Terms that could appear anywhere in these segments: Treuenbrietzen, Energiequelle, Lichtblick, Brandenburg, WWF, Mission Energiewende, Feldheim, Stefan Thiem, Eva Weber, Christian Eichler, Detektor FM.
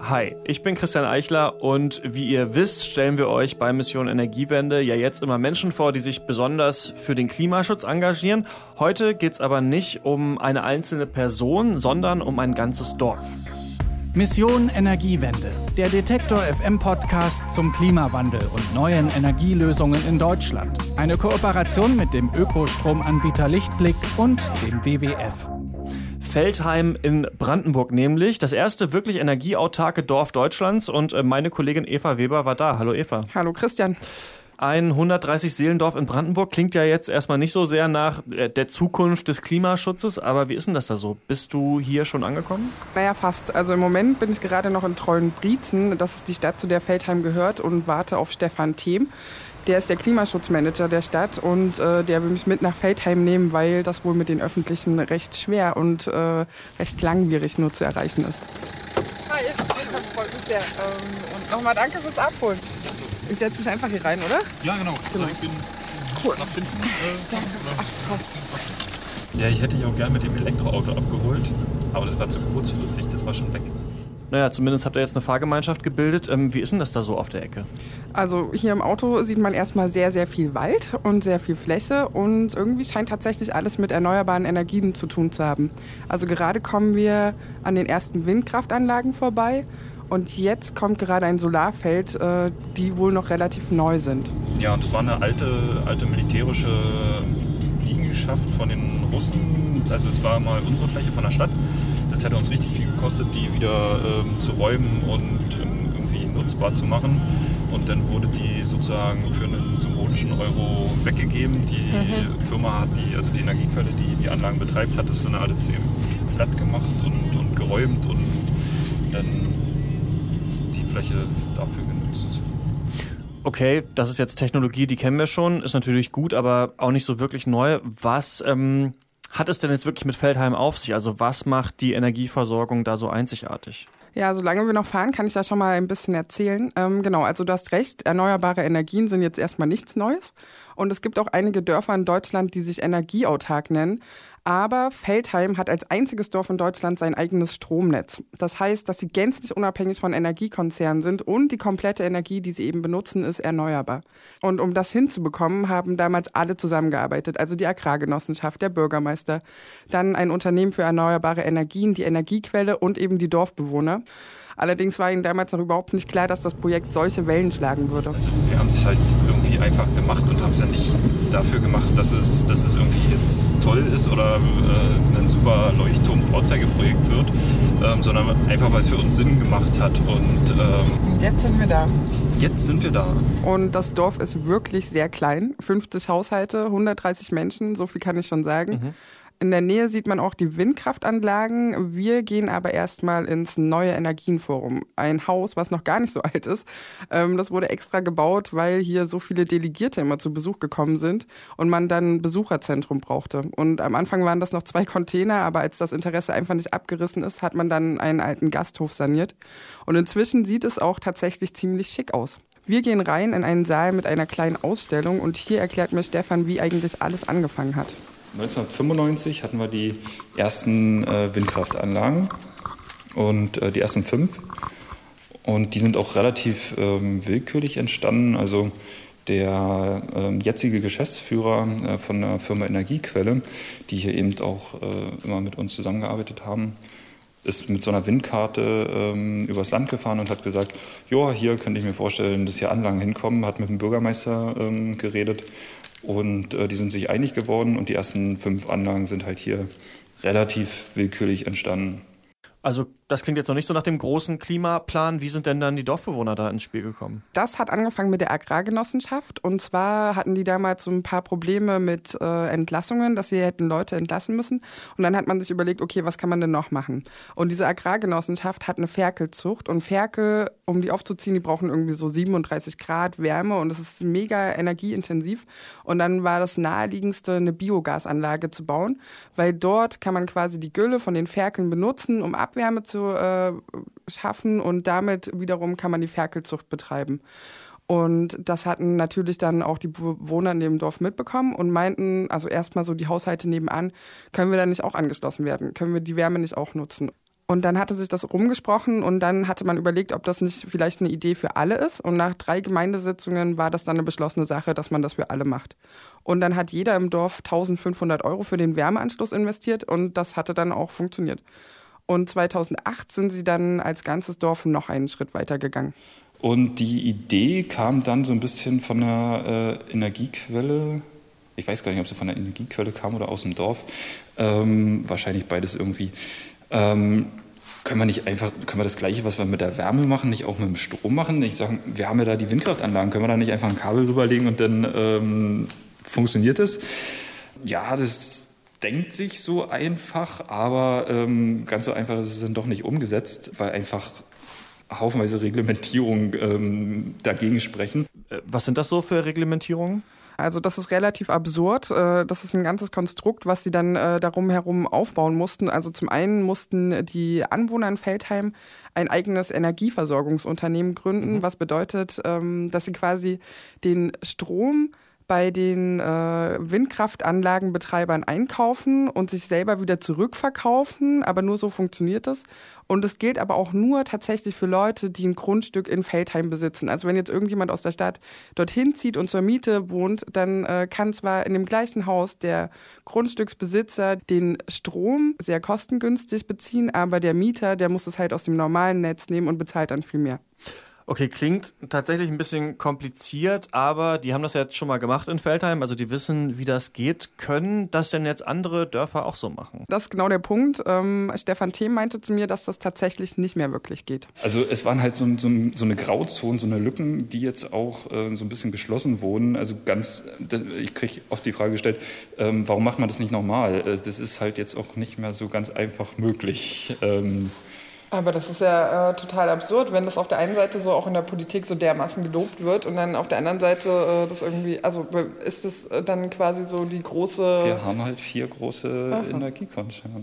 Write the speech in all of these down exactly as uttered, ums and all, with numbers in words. Hi, ich bin Christian Eichler und wie ihr wisst, stellen wir euch bei Mission Energiewende ja jetzt immer Menschen vor, die sich besonders für den Klimaschutz engagieren. Heute geht es aber nicht um eine einzelne Person, sondern um ein ganzes Dorf. Mission Energiewende, der Detektor F M Podcast zum Klimawandel und neuen Energielösungen in Deutschland. Eine Kooperation mit dem Ökostromanbieter Lichtblick und dem W W F. Feldheim in Brandenburg nämlich, das erste wirklich energieautarke Dorf Deutschlands, und meine Kollegin Eva Weber war da. Hallo Eva. Hallo Christian. Ein hundertdreißig Seelendorf in Brandenburg klingt ja jetzt erstmal nicht so sehr nach der Zukunft des Klimaschutzes, aber wie ist denn das da so? Bist du hier schon angekommen? Naja, fast. Also im Moment bin ich gerade noch in Treuenbrietzen, das ist die Stadt, zu der Feldheim gehört, und warte auf Stefan Thiem. Der ist der Klimaschutzmanager der Stadt und äh, der will mich mit nach Feldheim nehmen, weil das wohl mit den Öffentlichen recht schwer und äh, recht langwierig nur zu erreichen ist. Hi, freut mich sehr. Und nochmal danke fürs Abholen. Ich setze mich einfach hier rein, oder? Ja, genau. genau. Ich bin cool. nach hinten. Äh, Ach, das passt. Ja, ich hätte dich auch gern mit dem Elektroauto abgeholt, aber das war zu kurzfristig, das war schon weg. Naja, zumindest habt ihr jetzt eine Fahrgemeinschaft gebildet. Wie ist denn das da so auf der Ecke? Also hier im Auto sieht man erstmal sehr, sehr viel Wald und sehr viel Fläche. Und irgendwie scheint tatsächlich alles mit erneuerbaren Energien zu tun zu haben. Also gerade kommen wir an den ersten Windkraftanlagen vorbei. Und jetzt kommt gerade ein Solarfeld, die wohl noch relativ neu sind. Ja, und das war eine alte, alte militärische Liegenschaft von den Russen. Also es war mal unsere Fläche von der Stadt. Das hätte uns richtig viel gekostet, die wieder ähm, zu räumen und ähm, irgendwie nutzbar zu machen. Und dann wurde die sozusagen für einen symbolischen Euro weggegeben. Die mhm. Firma hat die, also die Energiequelle, die die Anlagen betreibt, hat das dann alles eben platt gemacht und, und geräumt und dann die Fläche dafür genutzt. Okay, das ist jetzt Technologie, die kennen wir schon, ist natürlich gut, aber auch nicht so wirklich neu. Was... Ähm Hat es denn jetzt wirklich mit Feldheim auf sich? Also was macht die Energieversorgung da so einzigartig? Ja, solange wir noch fahren, kann ich da schon mal ein bisschen erzählen. Ähm, genau, also du hast recht, erneuerbare Energien sind jetzt erstmal nichts Neues. Und es gibt auch einige Dörfer in Deutschland, die sich energieautark nennen. Aber Feldheim hat als einziges Dorf in Deutschland sein eigenes Stromnetz. Das heißt, dass sie gänzlich unabhängig von Energiekonzernen sind und die komplette Energie, die sie eben benutzen, ist erneuerbar. Und um das hinzubekommen, haben damals alle zusammengearbeitet, also die Agrargenossenschaft, der Bürgermeister, dann ein Unternehmen für erneuerbare Energien, die Energiequelle und eben die Dorfbewohner. Allerdings war ihnen damals noch überhaupt nicht klar, dass das Projekt solche Wellen schlagen würde. Also wir haben es halt irgendwie einfach gemacht und haben es ja nicht dafür gemacht, dass es, dass es irgendwie jetzt toll ist oder äh, ein super Leuchtturm-Vorzeigeprojekt wird, ähm, sondern einfach, weil es für uns Sinn gemacht hat. Und ähm, jetzt sind wir da. Jetzt sind wir da. Und das Dorf ist wirklich sehr klein. fünfzig Haushalte, hundertdreißig Menschen, so viel kann ich schon sagen. Mhm. In der Nähe sieht man auch die Windkraftanlagen. Wir gehen aber erstmal ins neue Energienforum. Ein Haus, was noch gar nicht so alt ist. Das wurde extra gebaut, weil hier so viele Delegierte immer zu Besuch gekommen sind und man dann ein Besucherzentrum brauchte. Und am Anfang waren das noch zwei Container, aber als das Interesse einfach nicht abgerissen ist, hat man dann einen alten Gasthof saniert. Und inzwischen sieht es auch tatsächlich ziemlich schick aus. Wir gehen rein in einen Saal mit einer kleinen Ausstellung und hier erklärt mir Stefan, wie eigentlich alles angefangen hat. neunzehnhundertfünfundneunzig hatten wir die ersten äh, Windkraftanlagen und äh, die ersten fünf, und die sind auch relativ ähm, willkürlich entstanden. Also der äh, jetzige Geschäftsführer äh, von der Firma Energiequelle, die hier eben auch äh, immer mit uns zusammengearbeitet haben, ist mit so einer Windkarte ähm, übers Land gefahren und hat gesagt, ja, hier könnte ich mir vorstellen, dass hier Anlagen hinkommen, hat mit dem Bürgermeister ähm, geredet. Und äh, die sind sich einig geworden und die ersten fünf Anlagen sind halt hier relativ willkürlich entstanden. Also das klingt jetzt noch nicht so nach dem großen Klimaplan. Wie sind denn dann die Dorfbewohner da ins Spiel gekommen? Das hat angefangen mit der Agrargenossenschaft. Und zwar hatten die damals so ein paar Probleme mit äh, Entlassungen, dass sie hätten Leute entlassen müssen. Und dann hat man sich überlegt, okay, was kann man denn noch machen? Und diese Agrargenossenschaft hat eine Ferkelzucht. Und Ferkel, um die aufzuziehen, die brauchen irgendwie so siebenunddreißig Grad Wärme. Und es ist mega energieintensiv. Und dann war das naheliegendste, eine Biogasanlage zu bauen. Weil dort kann man quasi die Gülle von den Ferkeln benutzen, um Abwärme zu Zu, äh, schaffen, und damit wiederum kann man die Ferkelzucht betreiben. Und das hatten natürlich dann auch die Bewohner in dem Dorf mitbekommen und meinten, also erstmal so die Haushalte nebenan, können wir da nicht auch angeschlossen werden? Können wir die Wärme nicht auch nutzen? Und dann hatte sich das rumgesprochen und dann hatte man überlegt, ob das nicht vielleicht eine Idee für alle ist. Und nach drei Gemeindesitzungen war das dann eine beschlossene Sache, dass man das für alle macht. Und dann hat jeder im Dorf eintausendfünfhundert Euro für den Wärmeanschluss investiert und das hatte dann auch funktioniert. Und zweitausendacht sind sie dann als ganzes Dorf noch einen Schritt weiter gegangen. Und die Idee kam dann so ein bisschen von einer äh, Energiequelle. Ich weiß gar nicht, ob sie von der Energiequelle kam oder aus dem Dorf. Ähm, wahrscheinlich beides irgendwie. Ähm, können wir nicht einfach, können wir das Gleiche, was wir mit der Wärme machen, nicht auch mit dem Strom machen? Ich sage, wir haben ja da die Windkraftanlagen, können wir da nicht einfach ein Kabel rüberlegen und dann ähm, funktioniert das? Ja, das denkt sich so einfach, aber ähm, ganz so einfach ist es dann doch nicht umgesetzt, weil einfach haufenweise Reglementierungen ähm, dagegen sprechen. Was sind das so für Reglementierungen? Also das ist relativ absurd. Das ist ein ganzes Konstrukt, was sie dann darum herum aufbauen mussten. Also zum einen mussten die Anwohner in Feldheim ein eigenes Energieversorgungsunternehmen gründen, mhm. was bedeutet, dass sie quasi den Strom bei den Windkraftanlagenbetreibern einkaufen und sich selber wieder zurückverkaufen. Aber nur so funktioniert das. Und es gilt aber auch nur tatsächlich für Leute, die ein Grundstück in Feldheim besitzen. Also wenn jetzt irgendjemand aus der Stadt dorthin zieht und zur Miete wohnt, dann äh, kann zwar in dem gleichen Haus der Grundstücksbesitzer den Strom sehr kostengünstig beziehen, aber der Mieter, der muss es halt aus dem normalen Netz nehmen und bezahlt dann viel mehr. Okay, klingt tatsächlich ein bisschen kompliziert, aber die haben das ja jetzt schon mal gemacht in Feldheim, also die wissen, wie das geht. Können das denn jetzt andere Dörfer auch so machen? Das ist genau der Punkt. Ähm, Stefan Thiem meinte zu mir, dass das tatsächlich nicht mehr wirklich geht. Also es waren halt so, so, so eine Grauzone, so eine Lücken, die jetzt auch äh, so ein bisschen geschlossen wurden. Also ganz, ich kriege oft die Frage gestellt, ähm, warum macht man das nicht nochmal? Das ist halt jetzt auch nicht mehr so ganz einfach möglich. Ähm, Aber das ist ja äh, total absurd, wenn das auf der einen Seite so auch in der Politik so dermaßen gelobt wird und dann auf der anderen Seite äh, das irgendwie, also ist das dann quasi so die große... Wir haben halt vier große Aha. Energiekonzerne.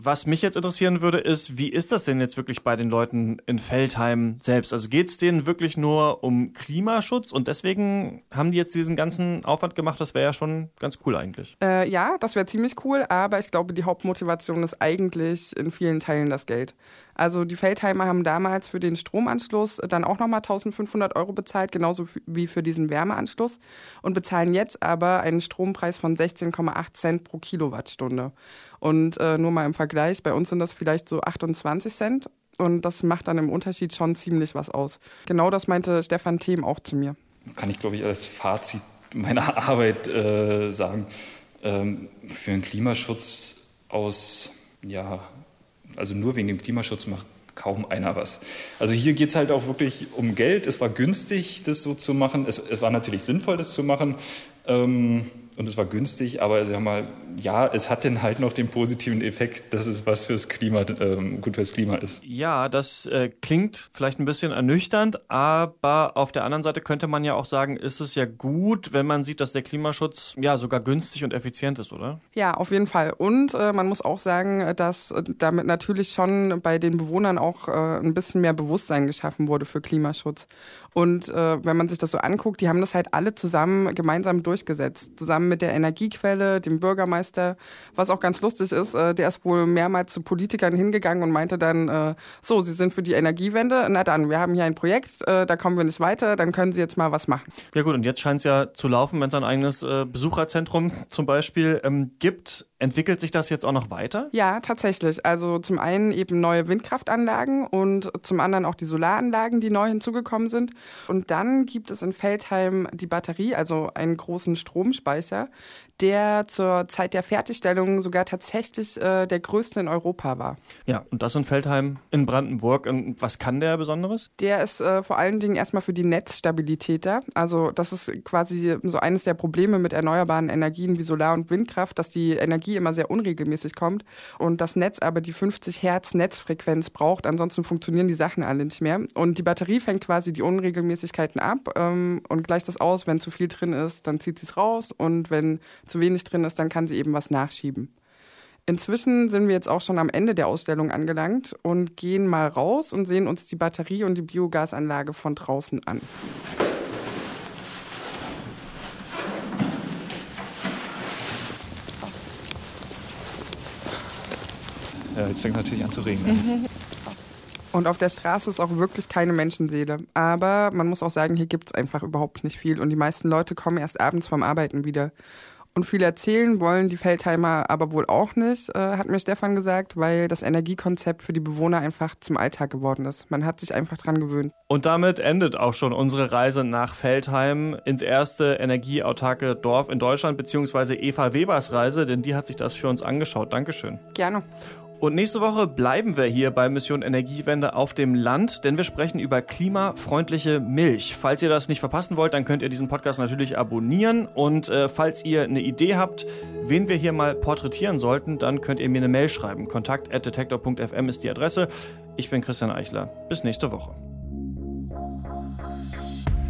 Was mich jetzt interessieren würde, ist, wie ist das denn jetzt wirklich bei den Leuten in Feldheim selbst? Also geht es denen wirklich nur um Klimaschutz und deswegen haben die jetzt diesen ganzen Aufwand gemacht? Das wäre ja schon ganz cool eigentlich. Äh, ja, das wäre ziemlich cool, aber ich glaube, die Hauptmotivation ist eigentlich in vielen Teilen das Geld. Also die Feldheimer haben damals für den Stromanschluss dann auch nochmal eintausendfünfhundert Euro bezahlt, genauso wie für diesen Wärmeanschluss und bezahlen jetzt aber einen Strompreis von sechzehn Komma acht Cent pro Kilowattstunde. Und äh, nur mal im Vergleich, bei uns sind das vielleicht so achtundzwanzig Cent und das macht dann im Unterschied schon ziemlich was aus. Genau das meinte Stefan Thiem auch zu mir. Kann ich, glaube ich, als Fazit meiner Arbeit äh, sagen, ähm, für den Klimaschutz aus, ja... Also nur wegen dem Klimaschutz macht kaum einer was. Also hier geht es halt auch wirklich um Geld. Es war günstig, das so zu machen. Es, es war natürlich sinnvoll, das zu machen. Ähm, und es war günstig, aber sag mal, ja, es hat dann halt noch den positiven Effekt, dass es was fürs Klima, ähm, gut fürs Klima ist. Ja, das äh, klingt vielleicht ein bisschen ernüchternd, aber auf der anderen Seite könnte man ja auch sagen, ist es ja gut, wenn man sieht, dass der Klimaschutz ja sogar günstig und effizient ist, oder? Ja, auf jeden Fall. Und äh, man muss auch sagen, dass damit natürlich schon bei den Bewohnern auch äh, ein bisschen mehr Bewusstsein geschaffen wurde für Klimaschutz. Und äh, wenn man sich das so anguckt, die haben das halt alle zusammen gemeinsam durchgesetzt. Zusammen mit der Energiequelle, dem Bürgermeister. Was auch ganz lustig ist, äh, der ist wohl mehrmals zu Politikern hingegangen und meinte dann, äh, so, Sie sind für die Energiewende. Na dann, wir haben hier ein Projekt, äh, da kommen wir nicht weiter, dann können Sie jetzt mal was machen. Ja gut, und jetzt scheint es ja zu laufen, wenn es ein eigenes äh, Besucherzentrum zum Beispiel ähm, gibt. Entwickelt sich das jetzt auch noch weiter? Ja, tatsächlich. Also zum einen eben neue Windkraftanlagen und zum anderen auch die Solaranlagen, die neu hinzugekommen sind. Und dann gibt es in Feldheim die Batterie, also einen großen Stromspeicher, der zur Zeit der Fertigstellung sogar tatsächlich äh, der größte in Europa war. Ja, und das in Feldheim in Brandenburg. Und was kann der Besonderes? Der ist äh, vor allen Dingen erstmal für die Netzstabilität da. Also das ist quasi so eines der Probleme mit erneuerbaren Energien wie Solar- und Windkraft, dass die Energie immer sehr unregelmäßig kommt und das Netz aber die fünfzig Hertz Netzfrequenz braucht, ansonsten funktionieren die Sachen alle nicht mehr. Und die Batterie fängt quasi die Unregelmäßigkeiten ab ähm, und gleicht das aus, wenn zu viel drin ist, dann zieht sie es raus und wenn zu wenig drin ist, dann kann sie eben was nachschieben. Inzwischen sind wir jetzt auch schon am Ende der Ausstellung angelangt und gehen mal raus und sehen uns die Batterie und die Biogasanlage von draußen an. Äh, jetzt fängt es natürlich an zu regnen. Mhm. Und auf der Straße ist auch wirklich keine Menschenseele. Aber man muss auch sagen, hier gibt es einfach überhaupt nicht viel. Und die meisten Leute kommen erst abends vom Arbeiten wieder. Und viel erzählen wollen die Feldheimer aber wohl auch nicht, äh, hat mir Stefan gesagt, weil das Energiekonzept für die Bewohner einfach zum Alltag geworden ist. Man hat sich einfach dran gewöhnt. Und damit endet auch schon unsere Reise nach Feldheim ins erste energieautarke Dorf in Deutschland, beziehungsweise Eva Webers Reise, denn die hat sich das für uns angeschaut. Dankeschön. Gerne. Und nächste Woche bleiben wir hier bei Mission Energiewende auf dem Land, denn wir sprechen über klimafreundliche Milch. Falls ihr das nicht verpassen wollt, dann könnt ihr diesen Podcast natürlich abonnieren. Und äh, falls ihr eine Idee habt, wen wir hier mal porträtieren sollten, dann könnt ihr mir eine Mail schreiben. kontakt at detektor punkt f m ist die Adresse. Ich bin Christian Eichler. Bis nächste Woche.